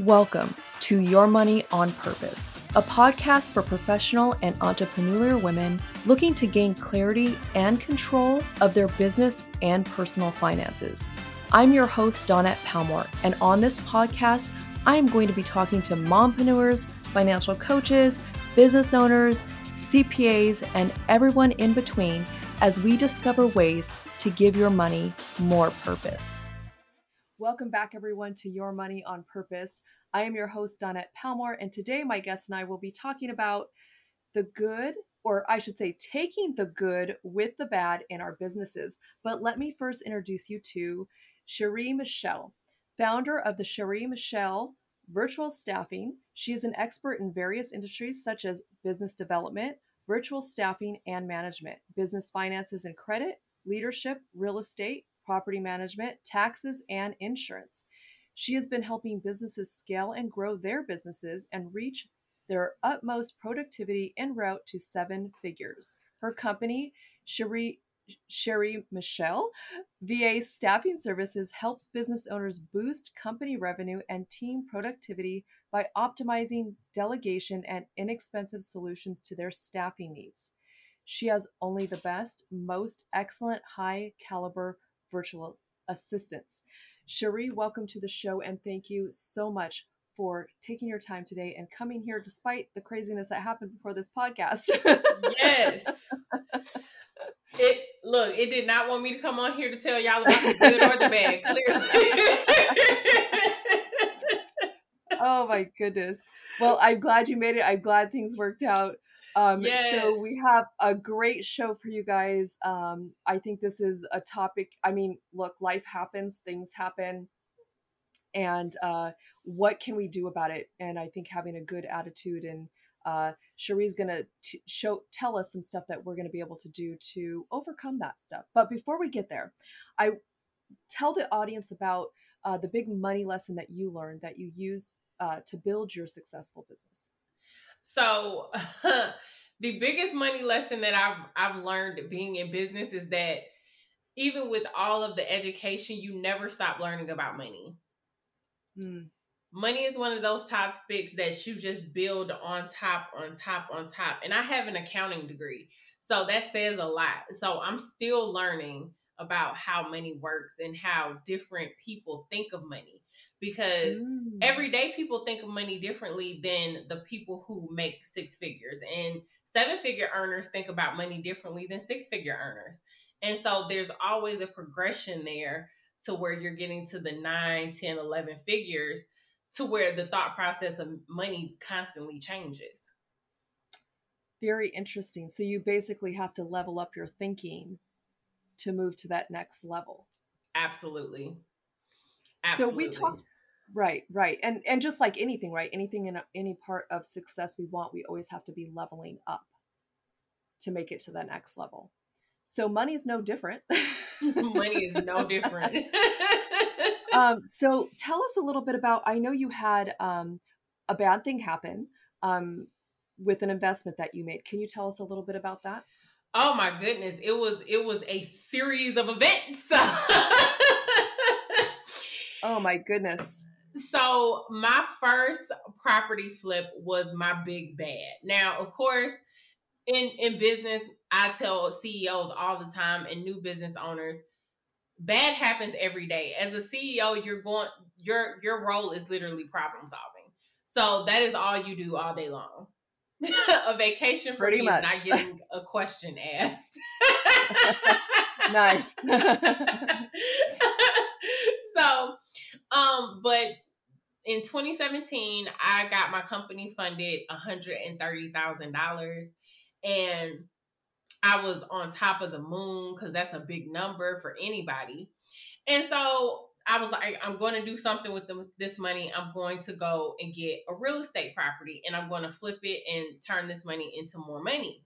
Welcome to Your Money on Purpose, a podcast for professional and entrepreneurial women looking to gain clarity and control of their business and personal finances. I'm your host, Dawnette Palmore, and on this podcast, I am going to be talking to mompreneurs, financial coaches, business owners, CPAs, and everyone in between as we discover ways to give your money more purpose. Welcome back, everyone, to Your Money on Purpose. I am your host, Dawnette Palmore, and today my guest and I will be talking about the good, or I should say taking the good with the bad in our businesses. But let me first introduce you to Sheri Michelle, founder of the Sheri Michelle Virtual Staffing. She is an expert in various industries such as business development, virtual staffing and management, business finances and credit, leadership, real estate, property management, taxes, and insurance. She has been helping businesses scale and grow their businesses and reach their utmost productivity en route to seven figures. Her company, Sheri Michelle VA Staffing Services, helps business owners boost company revenue and team productivity by optimizing delegation and inexpensive solutions to their staffing needs. She has only the best, most excellent, high-caliber virtual assistants. Sheri, welcome to the show, and thank you so much for taking your time today and coming here despite the craziness that happened before this podcast. Yes. It did not want me to come on here to tell y'all about the good or the bad, clearly. Oh my goodness. Well, I'm glad you made it. I'm glad things worked out. Yes. So we have a great show for you guys. I think this is a topic. I mean, look, life happens, things happen, and what can we do about it? And I think having a good attitude, and Sheri's going to tell us some stuff that we're going to be able to do to overcome that stuff. But before we get there, I tell the audience about the big money lesson that you learned that you use to build your successful business. So the biggest money lesson that I've learned being in business is that even with all of the education, you never stop learning about money. Mm. Money is one of those topics that you just build on top. And I have an accounting degree, so that says a lot. So I'm still learning about how money works and how different people think of money, because everyday people think of money differently than the people who make six figures, and seven figure earners think about money differently than six figure earners. And so there's always a progression there to where you're getting to the 9, 10, 11 figures, to where the thought process of money constantly changes. Very interesting. So you basically have to level up your thinking to move to that next level. Absolutely. So we talk, right. And just like anything, right? Anything in any part of success we want, we always have to be leveling up to make it to the next level. So money is no different. So tell us a little bit about, I know you had a bad thing happen with an investment that you made. Can you tell us a little bit about that? Oh my goodness. It was a series of events. Oh my goodness. So my first property flip was my big bad. Now, of course, in business, I tell CEOs all the time and new business owners, bad happens every day. As a CEO, your role is literally problem solving. So that is all you do all day long. A vacation for me is not getting a question asked. Nice. So, but in 2017, I got my company funded $130,000, and I was on top of the moon because that's a big number for anybody. And so I was like, I'm going to do something with this money. I'm going to go and get a real estate property, and I'm going to flip it and turn this money into more money.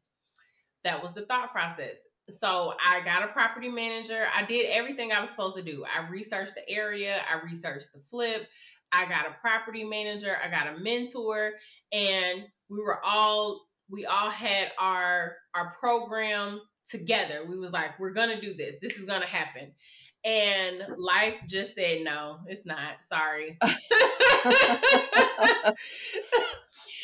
That was the thought process. So I got a property manager. I did everything I was supposed to do. I researched the area. I researched the flip. I got a property manager. I got a mentor, and we all had our program together. We was like, we're going to do this. This is going to happen. And life just said, no, it's not. Sorry.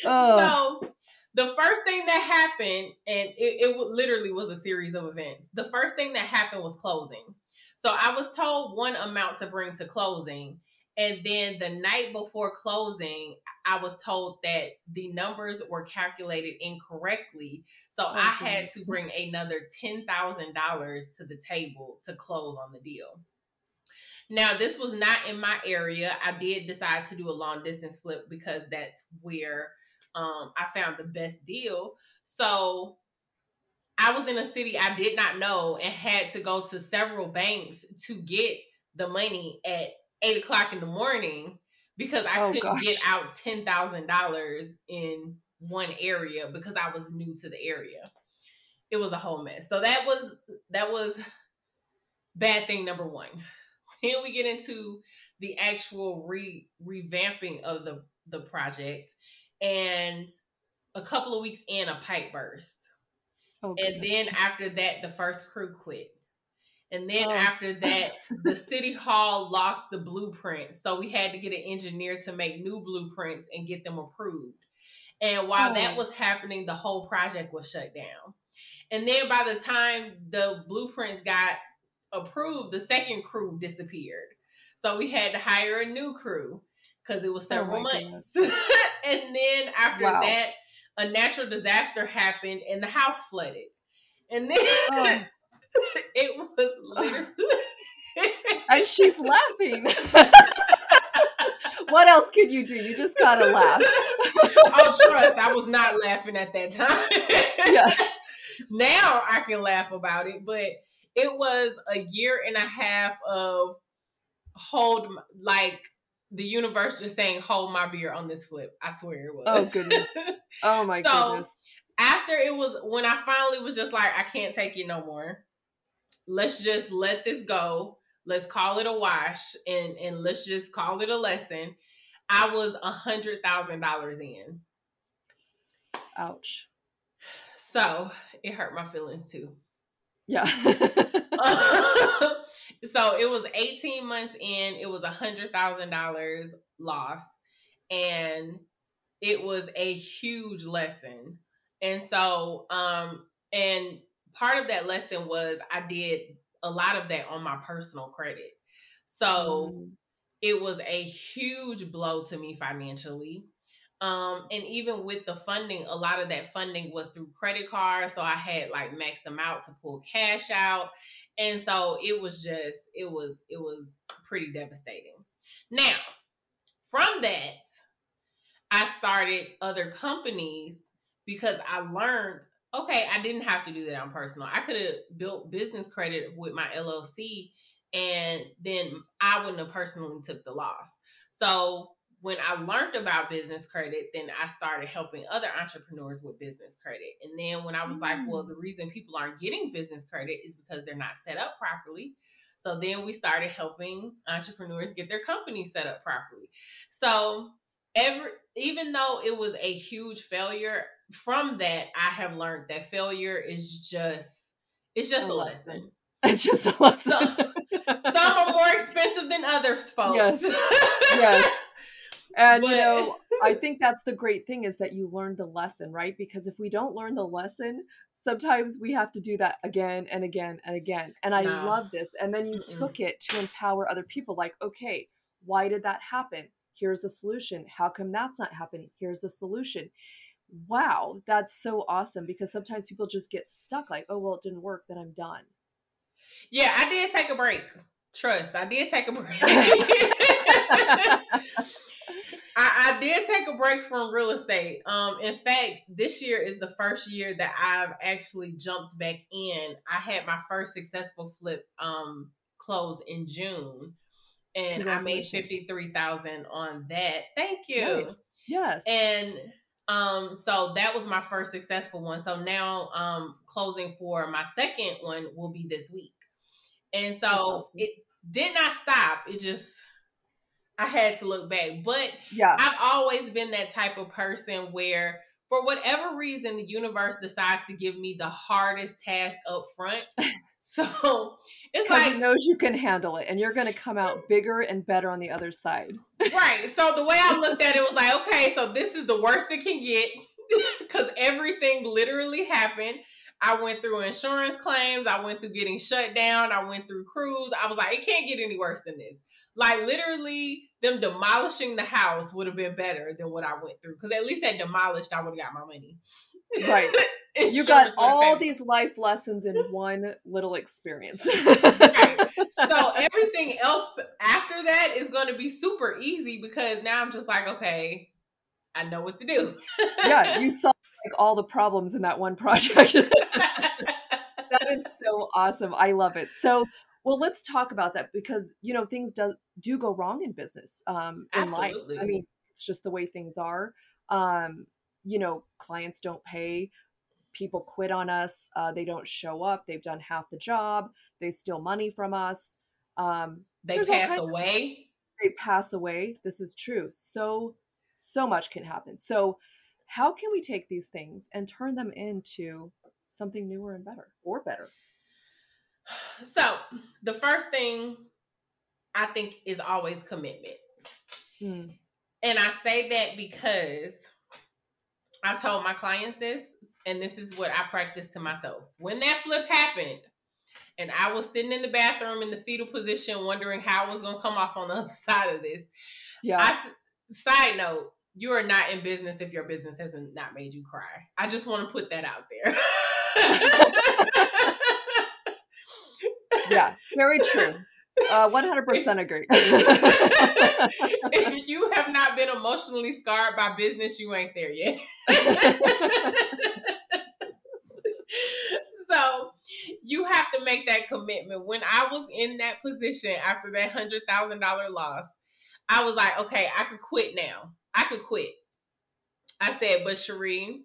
Oh. So the first thing that happened, and it literally was a series of events. The first thing that happened was closing. So I was told one amount to bring to closing. And then the night before closing, I was told that the numbers were calculated incorrectly. So I had to bring another $10,000 to the table to close on the deal. Now, this was not in my area. I did decide to do a long distance flip because that's where I found the best deal. So I was in a city I did not know and had to go to several banks to get the money at 8 o'clock in the morning because I couldn't get out $10,000 in one area because I was new to the area. It was a whole mess. So that was bad thing number one. Then we get into the actual revamping of the project, and a couple of weeks in, a pipe burst. And then after that, the first crew quit. And then after that, the city hall lost the blueprints. So we had to get an engineer to make new blueprints and get them approved. And while that was happening, the whole project was shut down. And then by the time the blueprints got approved, the second crew disappeared. So we had to hire a new crew because it was several months. And then after that, a natural disaster happened and the house flooded. And then... It was literally... And she's laughing. What else could you do? You just gotta laugh. Oh, trust. I was not laughing at that time. Yeah. Now I can laugh about it, but it was a year and a half of the universe just saying, hold my beer on this flip. I swear it was. Oh, goodness. Oh, my goodness. After it was, when I finally was just like, I can't take it no more. Let's just let this go. Let's call it a wash and let's just call it a lesson. I was $100,000 in. Ouch. So it hurt my feelings too. Yeah. So it was 18 months in, it was $100,000 loss, and it was a huge lesson. And so, and part of that lesson was I did a lot of that on my personal credit. So it was a huge blow to me financially. And even with the funding, a lot of that funding was through credit cards. So I had maxed them out to pull cash out. And so it was just, it was pretty devastating. Now, from that, I started other companies because I learned, I didn't have to do that on personal. I could have built business credit with my LLC, and then I wouldn't have personally took the loss. So when I learned about business credit, then I started helping other entrepreneurs with business credit. And then when I was like, well, the reason people aren't getting business credit is because they're not set up properly. So then we started helping entrepreneurs get their company set up properly. So even though it was a huge failure, from that, I have learned that failure is just a lesson. It's just a lesson. Some are more expensive than others, folks. Yes. And, I think that's the great thing is that you learned the lesson, right? Because if we don't learn the lesson, sometimes we have to do that again and again and again. And I love this. And then you took it to empower other people. Like, okay, why did that happen? Here's a solution. How come that's not happening? Here's a solution. Wow, that's so awesome, because sometimes people just get stuck like, oh, well, it didn't work, then I'm done. Yeah, I did take a break. Trust, I did take a break. I did take a break from real estate. In fact, this year is the first year that I've actually jumped back in. I had my first successful flip close in June, and I made $53,000 on that. Thank you. Nice. Yes. And... so that was my first successful one. So now, closing for my second one will be this week. And so it did not stop. It just, I had to look back, but I've always been that type of person where for whatever reason, the universe decides to give me the hardest task up front. So it's like, it knows you can handle it and you're going to come out bigger and better on the other side. Right. So the way I looked at it was like, okay, so this is the worst it can get because everything literally happened. I went through insurance claims. I went through getting shut down. I went through crews. I was like, it can't get any worse than this. Like literally them demolishing the house would have been better than what I went through. Cause at least that demolished, I would have got my money. Right. You got all these life lessons in one little experience. Right. So everything else after that is going to be super easy because now I'm just like, okay, I know what to do. Yeah. You solved like all the problems in that one project. That is so awesome. I love it. So, well, let's talk about that because, you know, things do go wrong in business, in life. I mean, it's just the way things are. You know, clients don't pay, people quit on us. They don't show up. They've done half the job. They steal money from us. They pass away. They pass away. This is true. So much can happen. So how can we take these things and turn them into something newer and better or better? So the first thing I think is always commitment. And I say that because I told my clients this, and this is what I practiced to myself. When that flip happened and I was sitting in the bathroom in the fetal position, wondering how I was going to come off on the other side of this. Yeah. Side note, you are not in business if your business has not made you cry. I just want to put that out there. Yeah, very true. 100% agree. If you have not been emotionally scarred by business, you ain't there yet. So you have to make that commitment. When I was in that position after that $100,000 loss, I was like, okay, I could quit now. I could quit. I said, but Sheri,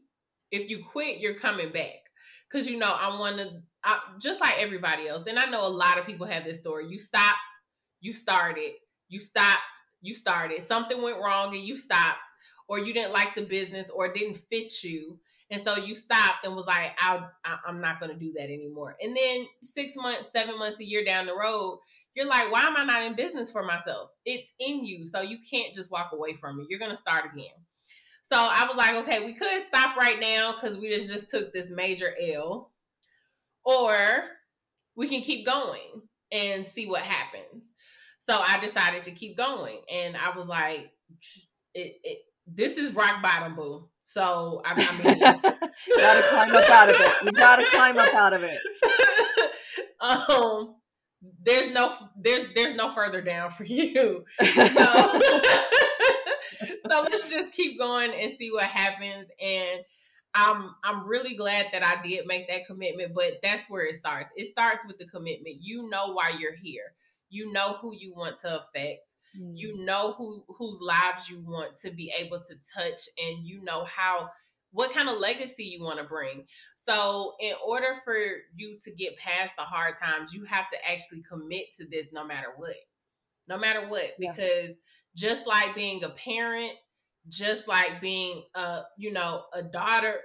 if you quit, you're coming back. Because, you know, I just like everybody else. And I know a lot of people have this story. You stopped, you started, you stopped, you started. Something went wrong and you stopped, or you didn't like the business or it didn't fit you. And so you stopped and was like, I'm not going to do that anymore. And then 6 months, 7 months, a year down the road, you're like, why am I not in business for myself? It's in you. So you can't just walk away from it. You're going to start again. So I was like, okay, we could stop right now because we just took this major L. Or we can keep going and see what happens. So I decided to keep going. And I was like, this is rock bottom, boo. So I mean, you gotta climb up out of it. You gotta climb up out of it. There's no further down for you. So, so let's just keep going and see what happens. And I'm really glad that I did make that commitment, but that's where it starts. It starts with the commitment. You know why you're here. You know who you want to affect. You know whose lives you want to be able to touch, and you know what kind of legacy you want to bring. So in order for you to get past the hard times, you have to actually commit to this no matter what, yeah. Because just like being a parent, just like being a daughter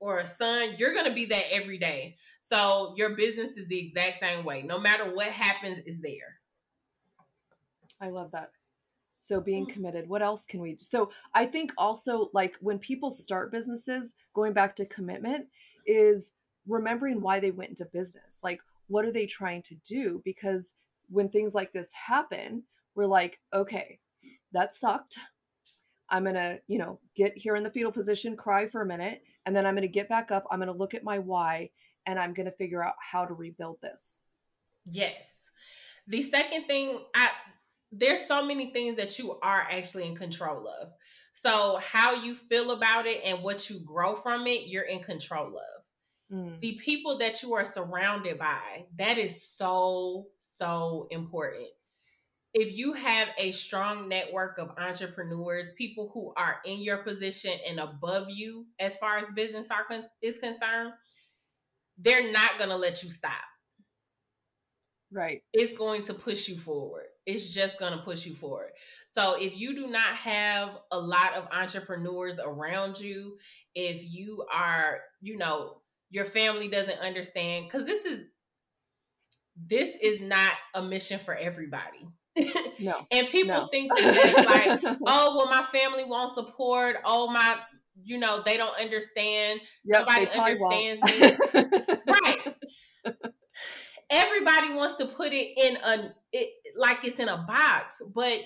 or a son, you're going to be that every day. So your business is the exact same way. No matter what happens, is there. I love that. So being committed, what else can we do? So I think also, like, when people start businesses, going back to commitment is remembering why they went into business. Like, what are they trying to do? Because when things like this happen, we're like, okay, that sucked. I'm going to, get here in the fetal position, cry for a minute, and then I'm going to get back up. I'm going to look at my why, and I'm going to figure out how to rebuild this. Yes. The second thing, there's so many things that you are actually in control of. So how you feel about it and what you grow from it, you're in control of. The people that you are surrounded by, that is so, so important. If you have a strong network of entrepreneurs, people who are in your position and above you as far as business is concerned, they're not going to let you stop. Right. It's going to push you forward. It's just going to push you forward. So if you do not have a lot of entrepreneurs around you, if you are, you know, your family doesn't understand, because this is not a mission for everybody. No. And people think that it's like, oh, well, my family won't support. Oh, my, you know, they don't understand. Yep, nobody understands me. Right. Everybody wants to put it in like it's in a box, but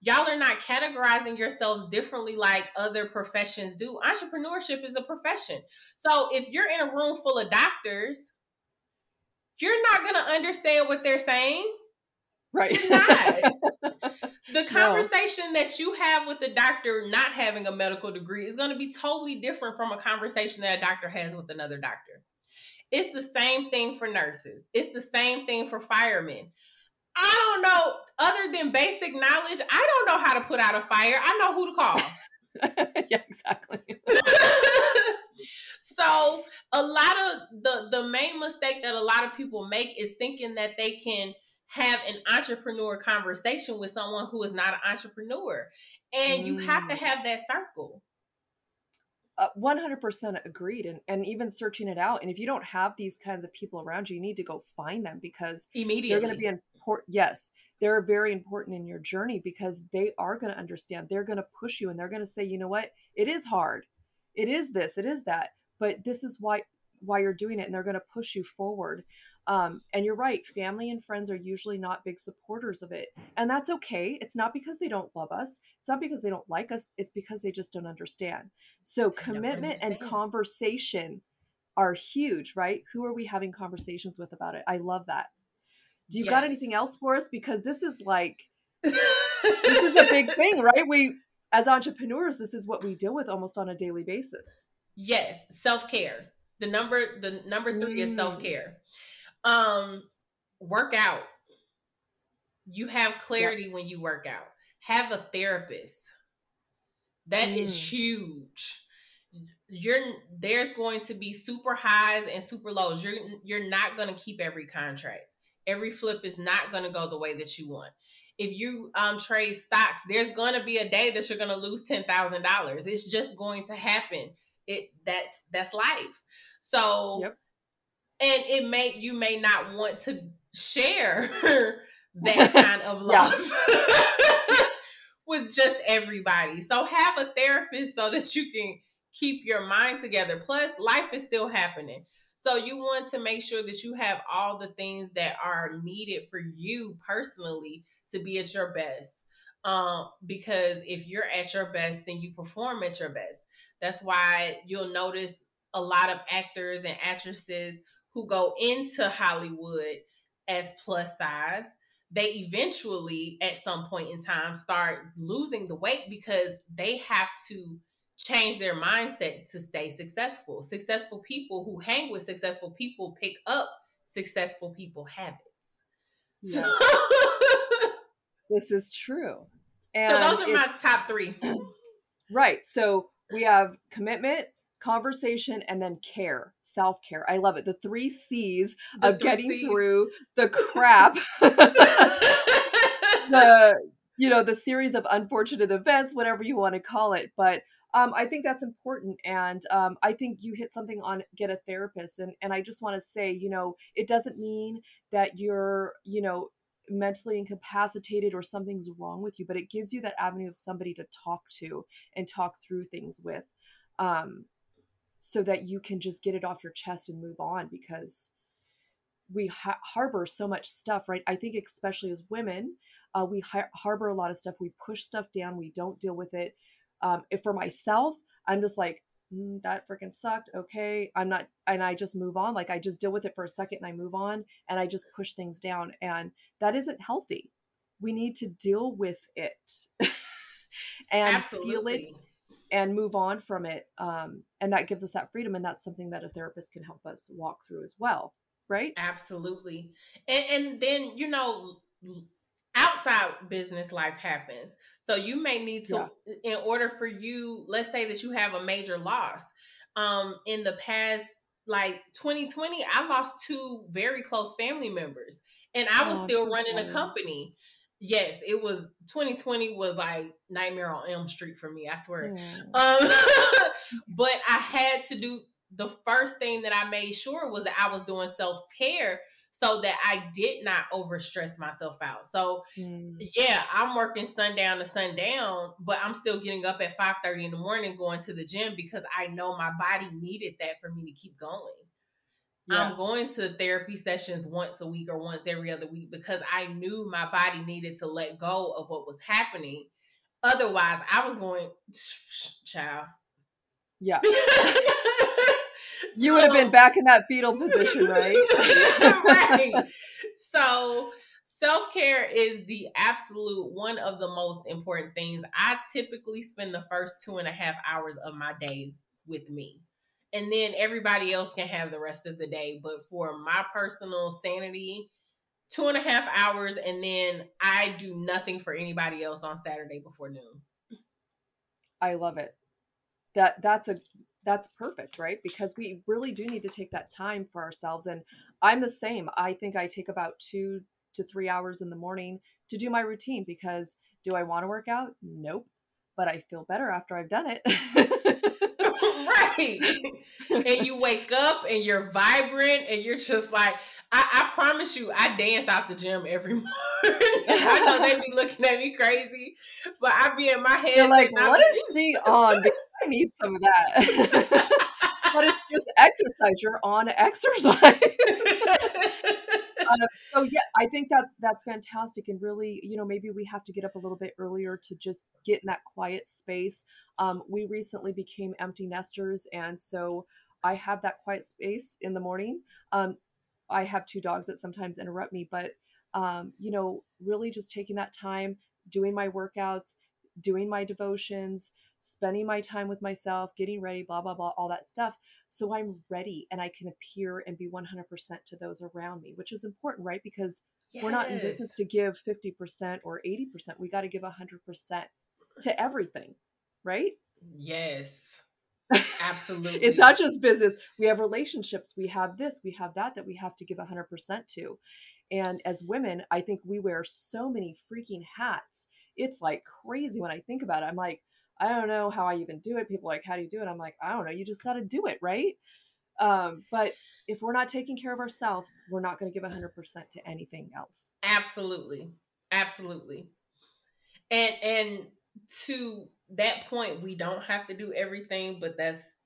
y'all are not categorizing yourselves differently like other professions do. Entrepreneurship is a profession. So if you're in a room full of doctors, you're not going to understand what they're saying. Right. You're not. The conversation that you have with the doctor not having a medical degree is going to be totally different from a conversation that a doctor has with another doctor. It's the same thing for nurses. It's the same thing for firemen. I don't know, other than basic knowledge, I don't know how to put out a fire. I know who to call. Yeah, exactly. So a lot of the main mistake that a lot of people make is thinking that they can have an entrepreneur conversation with someone who is not an entrepreneur. And you have to have that circle. 100% agreed. And even searching it out. And if you don't have these kinds of people around you, you need to go find them, because immediately they're going to be important. Yes. They're very important in your journey, because they are going to understand, they're going to push you, and they're going to say, you know what, it is hard. It is this, it is that, but this is why you're doing it. And they're going to push you forward. And you're right. Family and friends are usually not big supporters of it. And that's okay. It's not because they don't love us. It's not because they don't like us. It's because they just don't understand. So commitment and conversation are huge, right? Who are we having conversations with about it? I love that. Do you got anything else for us? Because this is like, this is a big thing, right? We, as entrepreneurs, this is what we deal with almost on a daily basis. Yes. Self-care. The number three is self-care. Work out. You have clarity when you work out. Have a therapist. That is huge. There's going to be super highs and super lows. You're not going to keep every contract. Every flip is not going to go the way that you want. If you trade stocks, there's going to be a day that you're going to lose $10,000. It's just going to happen. That's life. So. Yep. And you may not want to share that kind of loss with just everybody. So have a therapist so that you can keep your mind together. Plus, life is still happening. So you want to make sure that you have all the things that are needed for you personally to be at your best. Because if you're at your best, then you perform at your best. That's why you'll notice a lot of actors and actresses who go into Hollywood as plus size, they eventually at some point in time start losing the weight because they have to change their mindset to stay successful. Successful people who hang with successful people pick up successful people habits. Yes. This is true. And so those are my top three. Right. So we have commitment, conversation, and then care, self-care. I love it. The three C's of getting through the crap, the series of unfortunate events, whatever you want to call it. But I think that's important. And I think you hit something on get a therapist. And I just want to say, you know, it doesn't mean that you're, you know, mentally incapacitated or something's wrong with you, but it gives you that avenue of somebody to talk to and talk through things with. So that you can just get it off your chest and move on, because we harbor so much stuff, right? I think especially as women, we harbor a lot of stuff. We push stuff down. We don't deal with it. If for myself, I'm just like, that freaking sucked. Okay. I'm not, and I just move on. Like I just deal with it for a second and I move on and I just push things down, and that isn't healthy. We need to deal with it and feel it and move on from it. And that gives us that freedom. And that's something that a therapist can help us walk through as well. Right? Absolutely. And then, you know, outside business life happens. So you may need to, in order for you, let's say that you have a major loss. In the past, like 2020, I lost two very close family members, and I was still running a company. Yes, it was 2020 was like Nightmare on Elm Street for me, I swear. But I had to do the first thing that I made sure was that I was doing self-care so that I did not overstress myself out. So yeah, I'm working sundown to sundown, but I'm still getting up at 5:30 in the morning going to the gym because I know my body needed that for me to keep going. Yes. I'm going to therapy sessions once a week or once every other week because I knew my body needed to let go of what was happening. Otherwise, I was going, child. Yeah. You would have been back in that fetal position, right? Right. So self-care is the absolute one of the most important things. I typically spend the first 2.5 hours of my day with me. And then everybody else can have the rest of the day. But for my personal sanity, 2.5 hours. And then I do nothing for anybody else on Saturday before noon. I love it. That's perfect, right? Because we really do need to take that time for ourselves. And I'm the same. I think I take about 2 to 3 hours in the morning to do my routine because do I want to work out? Nope. But I feel better after I've done it. Right. And you wake up and you're vibrant and you're just like, I promise you, I dance out the gym every morning. I know they be looking at me crazy, but I be in my head. You're like, what is she on? Because I need some of that. But it's just exercise. You're on exercise. So yeah, I think that's fantastic. And really, you know, maybe we have to get up a little bit earlier to just get in that quiet space. We recently became empty nesters. And so I have that quiet space in the morning. I have 2 dogs that sometimes interrupt me, but, you know, really just taking that time, doing my workouts, doing my devotions, spending my time with myself, getting ready, blah, blah, blah, all that stuff. So I'm ready and I can appear and be 100% to those around me, which is important, right? Because We're not in business to give 50% or 80%. We got to give 100% to everything, right? Yes, absolutely. It's not just business. We have relationships. We have this, we have that we have to give 100% to. And as women, I think we wear so many freaking hats. It's like crazy when I think about it. I'm like, I don't know how I even do it. People are like, how do you do it? I'm like, I don't know. You just got to do it. Right. But if we're not taking care of ourselves, we're not going to give 100% to anything else. Absolutely. Absolutely. And to that point, we don't have to do everything, but that's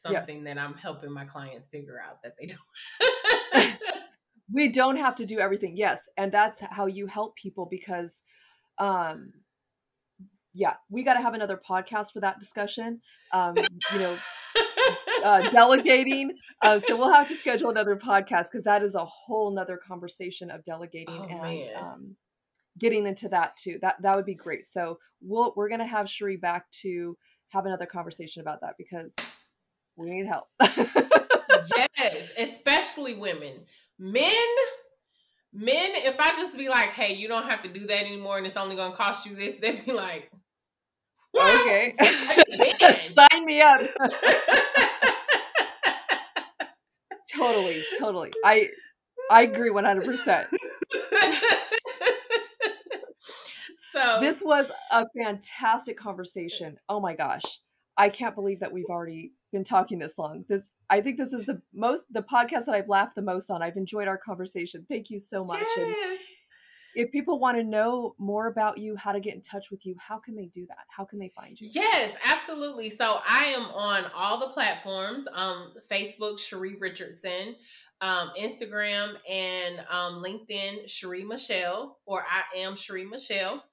something that I'm helping my clients figure out that they don't. We don't have to do everything. Yes. And that's how you help people because, we got to have another podcast for that discussion, delegating. So we'll have to schedule another podcast because that is a whole nother conversation of delegating getting into that too. That would be great. So we're going to have Sheri back to have another conversation about that because we need help. Yes, especially women. Men, if I just be like, hey, you don't have to do that anymore and it's only going to cost you this, they'd be like, what? Okay. Sign me up. Totally. I agree 100%. So this was a fantastic conversation. Oh my gosh. I can't believe that we've already been talking this long. I think this is the podcast that I've laughed the most on. I've enjoyed our conversation. Thank you so much. Yes. If people want to know more about you, how to get in touch with you, how can they do that? How can they find you? Yes, absolutely. So I am on all the platforms, Facebook, Sheri Richardson, Instagram, and LinkedIn, Sheri Michelle, or I am Sheri Michelle.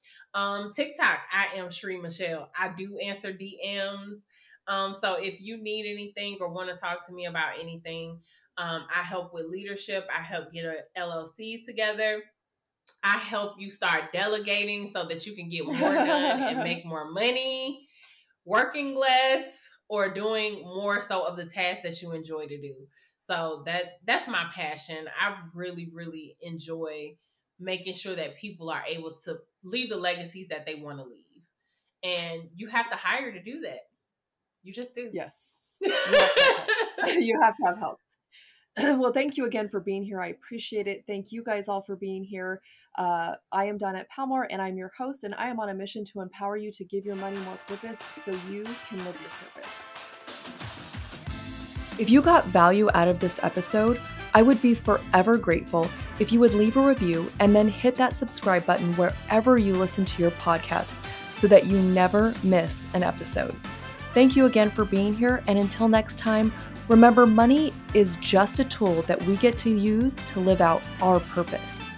TikTok, I am Sheri Michelle. I do answer DMs. So if you need anything or want to talk to me about anything, I help with leadership. I help get LLCs together. I help you start delegating so that you can get more done and make more money, working less or doing more so of the tasks that you enjoy to do. So that's my passion. I really, really enjoy making sure that people are able to leave the legacies that they want to leave. And you have to hire to do that. You just do. Yes. You have to have help. Well, thank you again for being here. I appreciate it. Thank you guys all for being here. I am Dawnette Palmore, and I'm your host, and I am on a mission to empower you to give your money more purpose so you can live your purpose. If you got value out of this episode, I would be forever grateful if you would leave a review and then hit that subscribe button wherever you listen to your podcast so that you never miss an episode. Thank you again for being here, and until next time, remember, money is just a tool that we get to use to live out our purpose.